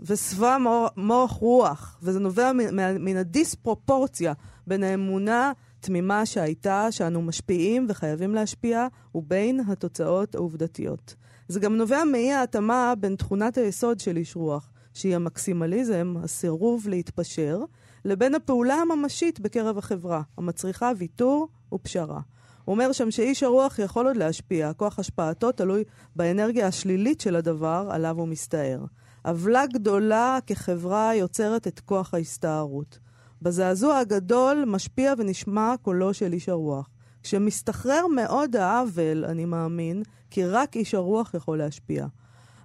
ושבע מוח רוח, וזה נובע מן הדיספרופורציה בין האמונה תמימה שהייתה שאנו משפיעים וחייבים להשפיע ובין התוצאות העובדתיות. זה גם נובע מאי ההתאמה בין תכונת היסוד של איש רוח, שהיא המקסימליזם, הסירוב להתפשר, לבין הפעולה הממשית בקרב החברה, המצריכה ויתור ופשרה. הוא אומר שם שאיש הרוח יכול עוד להשפיע, כוח השפעתו תלוי באנרגיה השלילית של הדבר עליו הוא מסתער. עוולה גדולה כחברה יוצרת את כוח ההסתערות. בזעזוע הגדול משפיע ונשמע קולו של איש הרוח. כשמסתחרר מאוד העוול, אני מאמין, כי רק איש הרוח יכול להשפיע.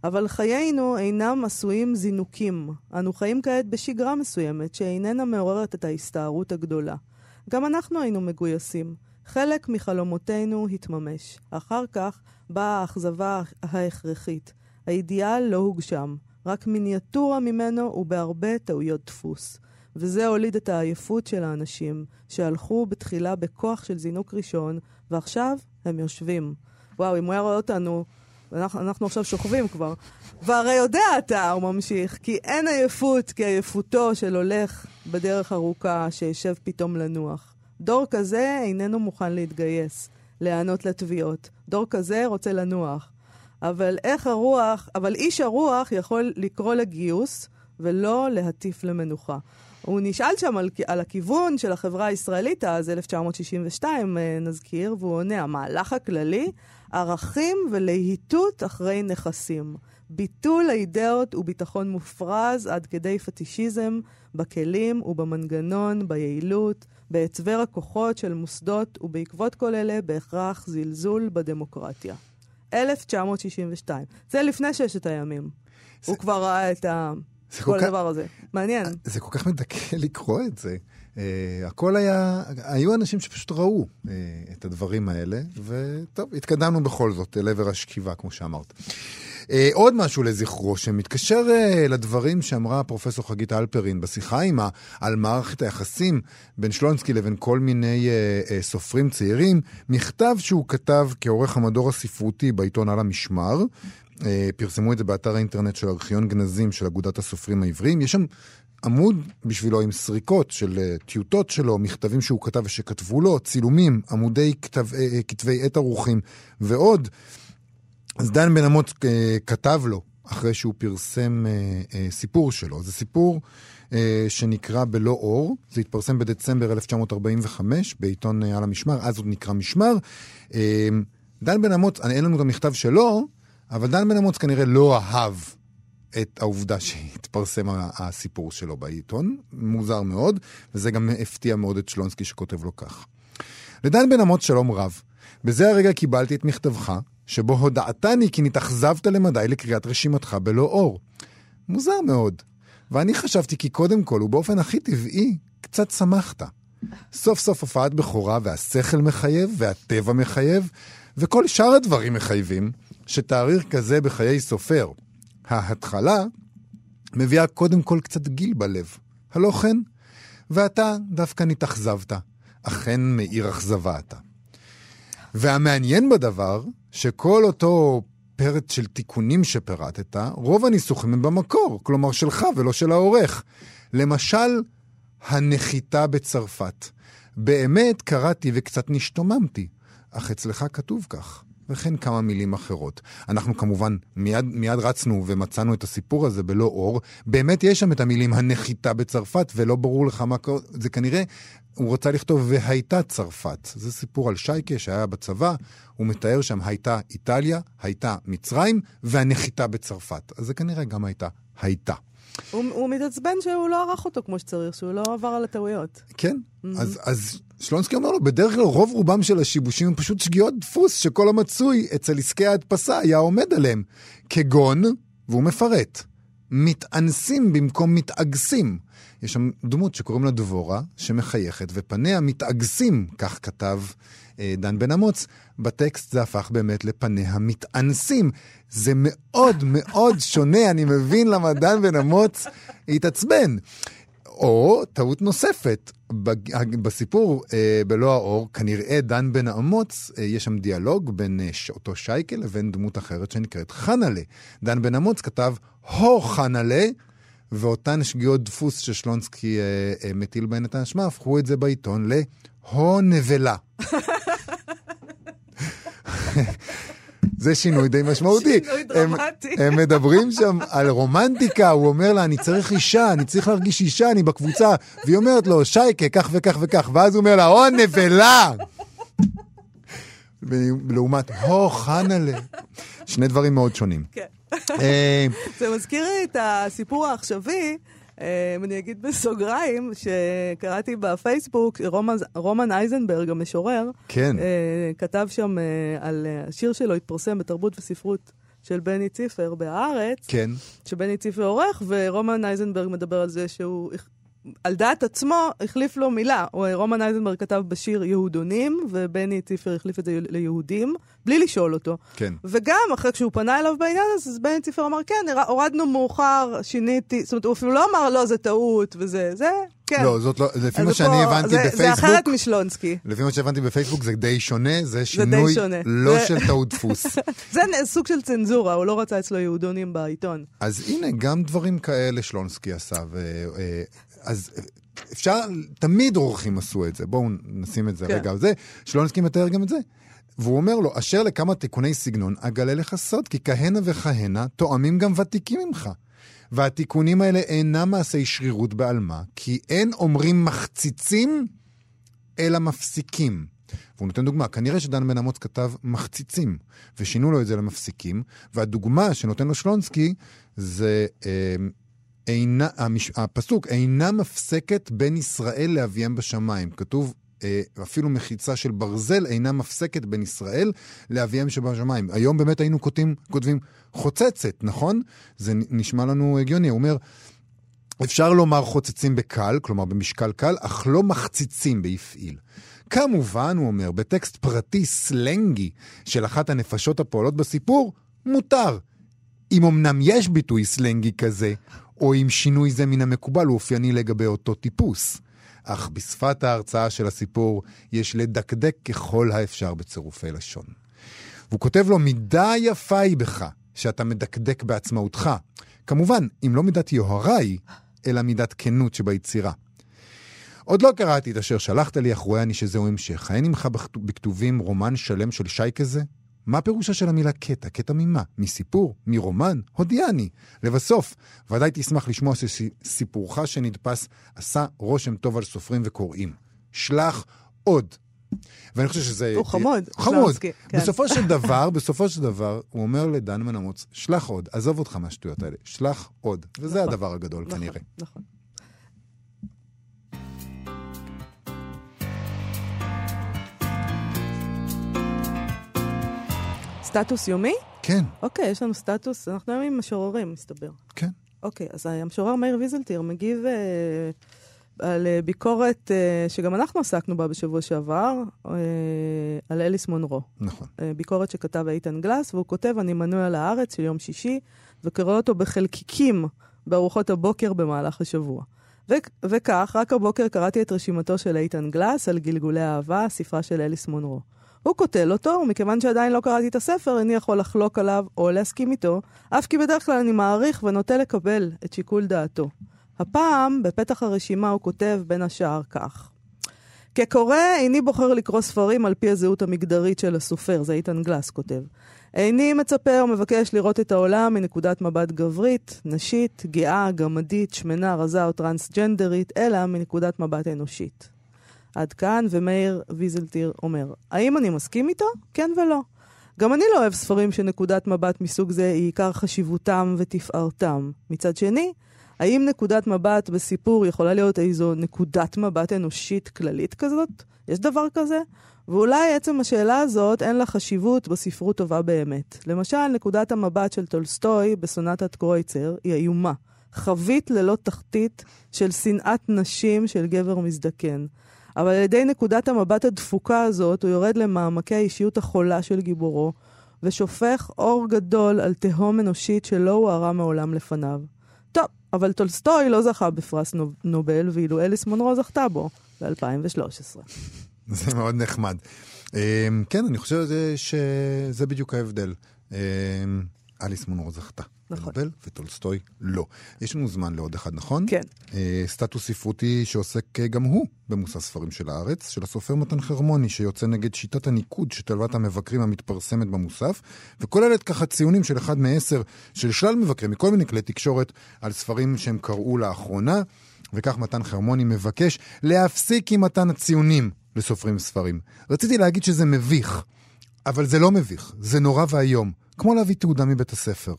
אבל חיינו אינם עשויים זינוקים. אנו חיים כעת בשגרה מסוימת שאיננה מעוררת את ההסתערות הגדולה. גם אנחנו היינו מגויסים. חלק מחלומותינו התממש. אחר כך באה האכזבה ההכרחית. האידיאל לא הוגשם. רק מיניאטורה ממנו ובהרבה טעויות דפוס. וזה הוליד את העייפות של האנשים, שהלכו בתחילה בכוח של זינוק ראשון, ועכשיו הם יושבים. וואו, אם הוא היה רואה אותנו, אנחנו עכשיו שוכבים כבר. והרי יודע אתה, הוא ממשיך, כי אין עייפות, כי עייפותו של הולך בדרך ארוכה, שישב פתאום לנוח. דור כזה איננו מוכן להתגייס, להיענות לתביעות. דור כזה רוצה לנוח. אבל איש הרוח יכול לקרוא לגיוס, ולא להטיף למנוחה. הוא נשאל שם על הכיוון של החברה הישראלית, אז 1962 נזכיר, והוא עונה, המהלך הכללי, ערכים ולהיטות אחרי נכסים. ביטול האידאות וביטחון מופרז עד כדי פטישיזם, בכלים ובמנגנון, ביעילות, בעצבר הכוחות של מוסדות, ובעקבות כל אלה בהכרח זלזול בדמוקרטיה. 1962. זה לפני ששת הימים. הוא כבר ראה את כל הדבר הזה. מעניין. זה כל כך מדכא לקרוא את זה. הכל היה, היו אנשים שפשוט ראו את הדברים האלה, וטוב, התקדמנו בכל זאת אל עבר השכיבה, כמו שאמרת. עוד משהו לזכרו, שמתקשר לדברים שאמרה פרופסור חגית הלפרין בשיחה עימה, על מערכת היחסים בין שלונסקי לבין כל מיני סופרים צעירים, מכתב שהוא כתב כעורך המדור הספרותי בעיתון על המשמר, פרסמו את זה באתר האינטרנט של ארכיון גנזים של אגודת הסופרים העבריים, יש שם עמוד בשבילו עם סריקות של טיוטות שלו, מכתבים שהוא כתב ושכתבו לו, צילומים, עמודי כתבי עת ערוכים ועוד. אז דן בן אמוץ כתב לו אחרי שהוא פרסם סיפור שלו. זה סיפור שנקרא בלא אור, זה התפרסם בדצמבר 1945 בעיתון על המשמר, אז עוד נקרא משמר. דן בן אמוץ, אין לנו את המכתב שלו, אבל דן בן אמוץ כנראה לא אהב את העובדה שהתפרסם הסיפור שלו בעיתון, מוזר מאוד, וזה גם הפתיע מאוד את שלונסקי שכותב לו כך. לדן בן אמוץ שלום רב, בזה הרגע קיבלתי את מכתבך, שבו הודעתני כי נתאכזבת למדי לקריאת רשימתך בלא אור. מוזר מאוד, ואני חשבתי כי קודם כל, ובאופן הכי טבעי, קצת שמחת. סוף סוף הופעת בכורה, והשכל מחייב, והטבע מחייב, וכל שאר הדברים מחייבים, שתאריך כזה בחיי סופר. ההתחלה מביאה קודם כל קצת גיל בלב, הלא כן? ואתה דווקא נתאכזבת, אכן מאיר אכזבה אתה. והמעניין בדבר, שכל אותו פרט של תיקונים שפרטת, רוב הניסוחים הם במקור, כלומר שלך ולא של העורך. למשל, הנחיתה בצרפת. באמת קראתי וקצת נשתוממתי, אך אצלך כתוב כך. וכן כמה מילים אחרות. אנחנו כמובן מיד רצנו ומצאנו את הסיפור הזה בלא אור. באמת יש שם את המילים הנחיתה בצרפת, ולא ברור לך מה... זה כנראה, הוא רוצה לכתוב והייתה צרפת. זה סיפור על שייקה שהיה בצבא, הוא מתאר שם הייתה איטליה, הייתה מצרים, והנחיתה בצרפת. אז זה כנראה גם הייתה. הוא מתעצבן שהוא לא ערך אותו כמו שצריך, שהוא לא עבר על הטעויות. כן, אז שלונסקי אומר לו, בדרך כלל רוב רובם של השיבושים הם פשוט שגיאות דפוס שכל המצוי אצל עסקי ההדפסה היה עומד עליהם, כגון, והוא מפרט, מתאנסים במקום מתאגסים. יש שם דמות שקוראים לה דבורה, שמחייכת, ופניה מתאגסים, כך כתב דן בן אמוץ, בטקסט זה הפך באמת לפניה מתאנסים. זה מאוד מאוד שונה, אני מבין למה דן בן אמוץ התעצבן. או טעות נוספת, בסיפור בלא האור, כנראה דן בן אמוץ, יש שם דיאלוג בין אותו שייקה לבין דמות אחרת שנקראת חנלה. דן בן אמוץ כתב, הו חנלה, ואותן שגיאות דפוס ששלונסקי מטיל בהן את האשמה, הפכו את זה בעיתון ל-הו נבלה. זה שינוי די משמעותי. שינוי דרמטי. הם מדברים שם על רומנטיקה, הוא אומר לה, אני צריך אישה, אני צריך להרגיש אישה, אני בקבוצה, והיא אומרת לו, שייקה, כך וכך וכך, ואז הוא אומר לה, הו נבלה! ולעומת, הו חנלה. שני דברים מאוד שונים. כן. זה מזכיר את הסיפור העכשווי, אני אגיד בסוגריים, שקראתי בפייסבוק, רומן אייזנברג המשורר, כתב שם על השיר שלו, התפרסם בתרבות וספרות של בני ציפר בארץ, שבני ציפר עורך, ורומן אייזנברג מדבר על זה שהוא, על דעת עצמו, החליף לו מילה. רומן אייזנברג כתב בשיר יהודונים, ובני ציפר החליף את זה ליהודים, בלי לשאול אותו. כן. וגם אחרי כשהוא פנה אליו בעניין, אז בני ציפר אמר, כן, הורדנו מאוחר, שיניתי, זאת אומרת, הוא אפילו לא אמר, לא, זה טעות, וזה, זה, כן. לא, זאת לא, לפי מה שאני הבנתי בפייסבוק, זה אחרת משלונסקי. לפי מה שהבנתי בפייסבוק, זה די שונה, זה שינוי לא של טעות דפוס. זה סוג של צנזורה, הוא לא רצה אצלו יהודונים בעיתון. אז הנה, גם דברים כאלה שלונסקי עשה, אז אפשר, תמיד עורכים עשו את זה, בואו נשים את זה רגע הזה, שלונסקי מתאר גם את זה. והוא אומר לו, אשר לכמה תיקוני סגנון, אגלה לך סוד, כי כהנה וכהנה תואמים גם ותיקים ממך. והתיקונים האלה אינם מעשי שרירות בעלמה, כי אין אומרים מחציצים, אלא מפסיקים. והוא נותן דוגמה, כנראה שדן בן אמוץ כתב מחציצים, ושינו לו את זה למפסיקים, והדוגמה שנותן לו שלונסקי, זה... הפסוק, אינה מפסקת בין ישראל לאביהם בשמיים. כתוב אפילו מחיצה של ברזל אינה מפסקת בין ישראל לאביהם שבשמיים. היום באמת היינו כותבים חוצצת, נכון? זה נשמע לנו הגיוני. הוא אומר, אפשר לומר חוצצים בקל, כלומר במשקל קל, אך לא מחציצים בהפעיל. כמובן, הוא אומר, בטקסט פרטי סלנגי של אחת הנפשות הפועלות בסיפור, מותר. אם אמנם יש ביטוי סלנגי כזה, או אם שינוי זה מן המקובל הוא אופייני לגבי אותו טיפוס. אך בשפת ההרצאה של הסיפור יש לדקדק ככל האפשר בצירופי לשון. והוא כותב לו, מידה יפה היא בך, שאתה מדקדק בעצמאותך. כמובן, אם לא מידת יוהרה היא, אלא מידת כנות שביצירה. עוד לא קראתי את אשר שלחת לי, אך רואה אני שזהו המשך. האין עמך בכתובים רומן שלם של שי כזה? מה פירושה של המילה קטע? קטע ממה? מסיפור? מרומן? הודיעני. לבסוף, ודאי תשמח לשמוע שסיפורך שנדפס עשה רושם טוב על סופרים וקוראים. שלח עוד. ואני חושב שזה... הוא חמוד. חמוד. בסופו של דבר, הוא אומר לדן בן אמוץ, שלח עוד, עזוב אותך מהשטויות האלה, שלח עוד. וזה הדבר הגדול כנראה. נכון. סטטוס יומי? כן. אוקיי, יש לנו סטטוס, אנחנו היום עם משוררים, מסתבר. כן. אוקיי, אז המשורר מאיר ויזלטיר מגיב על ביקורת שגם אנחנו עסקנו בה בשבוע שעבר, על אליס מונרו. נכון. ביקורת שכתב איתן גלס, והוא כותב, אני מנוי על הארץ של יום שישי, וקורא אותו בחלקיקים בארוחות הבוקר במהלך השבוע. וכך, רק הבוקר קראתי את רשימתו של איתן גלס על גלגולי האהבה, הספרה של אליס מונרו. הוא כותל אותו, ומכיוון שעדיין לא קראתי את הספר, איני יכול לחלוק עליו או להסכים איתו, אף כי בדרך כלל אני מעריך ונוטה לקבל את שיקול דעתו. הפעם, בפתח הרשימה, הוא כותב בין השאר כך. כקורא, איני בוחר לקרוא ספרים על פי הזהות המגדרית של הסופר, זה איתן גלס כותב. איני מצפה או מבקש לראות את העולם מנקודת מבט גברית, נשית, גאה, גמדית, שמנה, רזה או טרנסג'נדרית, אלא מנקודת מבט אנושית. עד כאן, ומאיר ויזלטיר אומר, האם אני מסכים איתו? כן ולא. גם אני לא אוהב ספרים שנקודת מבט מסוג זה היא עיקר חשיבותם ותפארתם. מצד שני, האם נקודת מבט בסיפור יכולה להיות איזו נקודת מבט אנושית כללית כזאת? יש דבר כזה? ואולי עצם השאלה הזאת אין לה חשיבות בספרות טובה באמת. למשל, נקודת המבט של טולסטוי בסונטת קרויצר היא איומה. חבית ללא תחתית של שנאת נשים של גבר מזדקן. אבל על ידי נקודת המבט הדפוקה הזאת, הוא יורד למעמקי האישיות החולה של גיבורו, ושופך אור גדול על תהום אנושית שלא הוא הרע מעולם לפניו. טוב, אבל טולסטוי לא זכה בפרס נובל, ואילו אליס מונרו זכתה בו, ב-2013. זה מאוד נחמד. כן, אני חושב שזה בדיוק ההבדל. אליס מונרו זכתה. נכון. נובל וטולסטוי לא. יש לנו זמן לעוד אחד, נכון? כן. סטטוס ספרותי שעוסק גם הוא במוסע ספרים של הארץ, של הסופר מתן חרמוני, שיוצא נגד שיטת הניקוד שתלוות המבקרים המתפרסמת במוסף, וכוללת ככה ציונים של 1 מ-10 של שלל מבקרים, מכל מיני כלי תקשורת על ספרים שהם קראו לאחרונה, וכך מתן חרמוני מבקש להפסיק עם מתן הציונים לסופרים ספרים. רציתי להגיד שזה מביך, אבל זה לא מביך, זה נורא והיום, כמו להביא תעודה מבית הספר.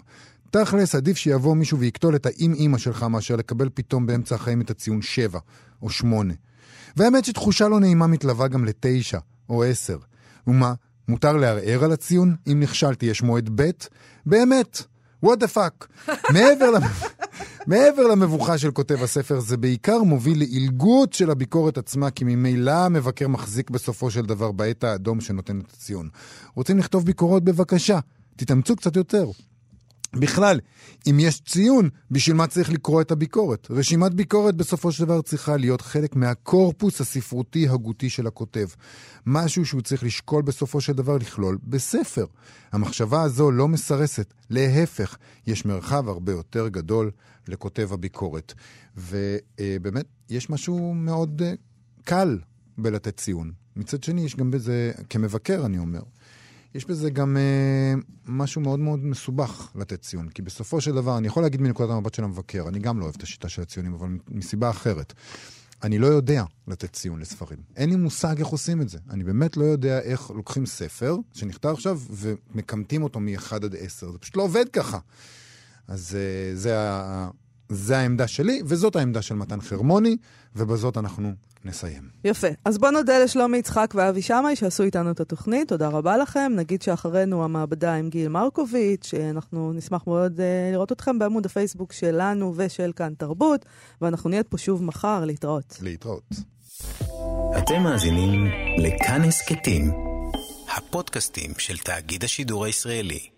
תכלס, עדיף שיבוא מישהו ויקטול את האם-אימא שלך מאשר לקבל פתאום באמצע החיים את הציון 7 או 8. והאמת שתחושה לא נעימה מתלווה גם ל9 או 10. ומה, מותר לערער על הציון? אם נכשלתי יש מועד ב'? באמת, what the fuck? מעבר למבוכה של כותב הספר, זה בעיקר מוביל לאלגות של הביקורת עצמה, כי ממילא המבקר מחזיק בסופו של דבר בעת האדום שנותן את הציון. רוצים לכתוב ביקורות? בבקשה, תתאמצו קצת יותר. בכלל, אם יש ציון, בשביל מה צריך לקרוא את הביקורת? רשימת ביקורת בסופו של דבר צריכה להיות חלק מהקורפוס הספרותי הגותי של הכותב. משהו שהוא צריך לשקול בסופו של דבר לכלול בספר. המחשבה הזו לא מסרסת, להפך, יש מרחב הרבה יותר גדול לכותב הביקורת. ובאמת, יש משהו מאוד קל בלתת ציון. מצד שני, יש גם בזה, כמבקר אני אומר, יש בזה גם משהו מאוד מאוד מסובך לתת ציון, כי בסופו של דבר, אני יכול להגיד מנקודת המבט של המבקר, אני גם לא אוהב את השיטה של הציונים, אבל מסיבה אחרת. אני לא יודע לתת ציון לספרים. אין לי מושג איך עושים את זה. אני באמת לא יודע איך לוקחים ספר שנכתב עכשיו ומקמטים אותו מ-1 עד 10. זה פשוט לא עובד ככה. אז זה זה העמדה שלי, וזאת העמדה של מתן חרמוני, ובזאת אנחנו נסיים. יפה. אז בוא נודה לשלומי יצחק ואבי שמאי שעשו איתנו את התוכנית. תודה רבה לכם. נגיד שאחרינו המעבדה עם גיל מרקוביץ', שאנחנו נשמח מאוד לראות אתכם בעמוד הפייסבוק שלנו ושל כאן תרבות, ואנחנו נהיה פה שוב מחר. להתראות. להתראות. אתם מאזינים לכאן הסקטים, הפודקאסטים של תאגיד השידור הישראלי.